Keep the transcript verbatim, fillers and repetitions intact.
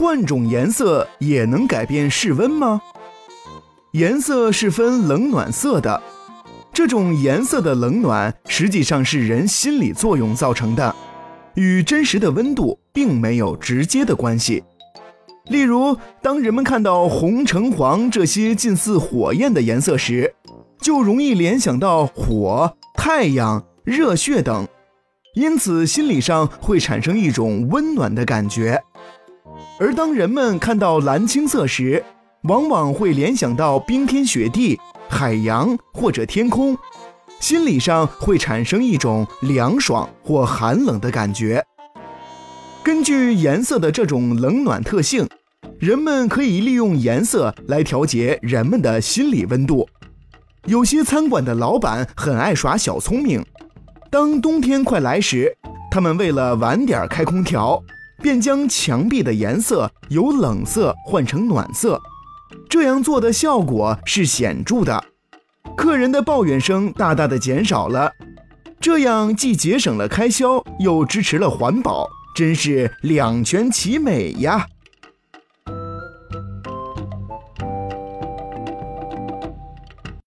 换种颜色也能改变室温吗？颜色是分冷暖色的，这种颜色的冷暖实际上是人心理作用造成的，与真实的温度并没有直接的关系。例如，当人们看到红、橙、黄这些近似火焰的颜色时，就容易联想到火、太阳、热血等，因此心理上会产生一种温暖的感觉。而当人们看到蓝青色时，往往会联想到冰天雪地、海洋或者天空，心理上会产生一种凉爽或寒冷的感觉。根据颜色的这种冷暖特性，人们可以利用颜色来调节人们的心理温度。有些餐馆的老板很爱耍小聪明，当冬天快来时，他们为了晚点开空调，便将墙壁的颜色由冷色换成暖色，这样做的效果是显著的，客人的抱怨声大大的减少了，这样既节省了开销，又支持了环保，真是两全其美呀。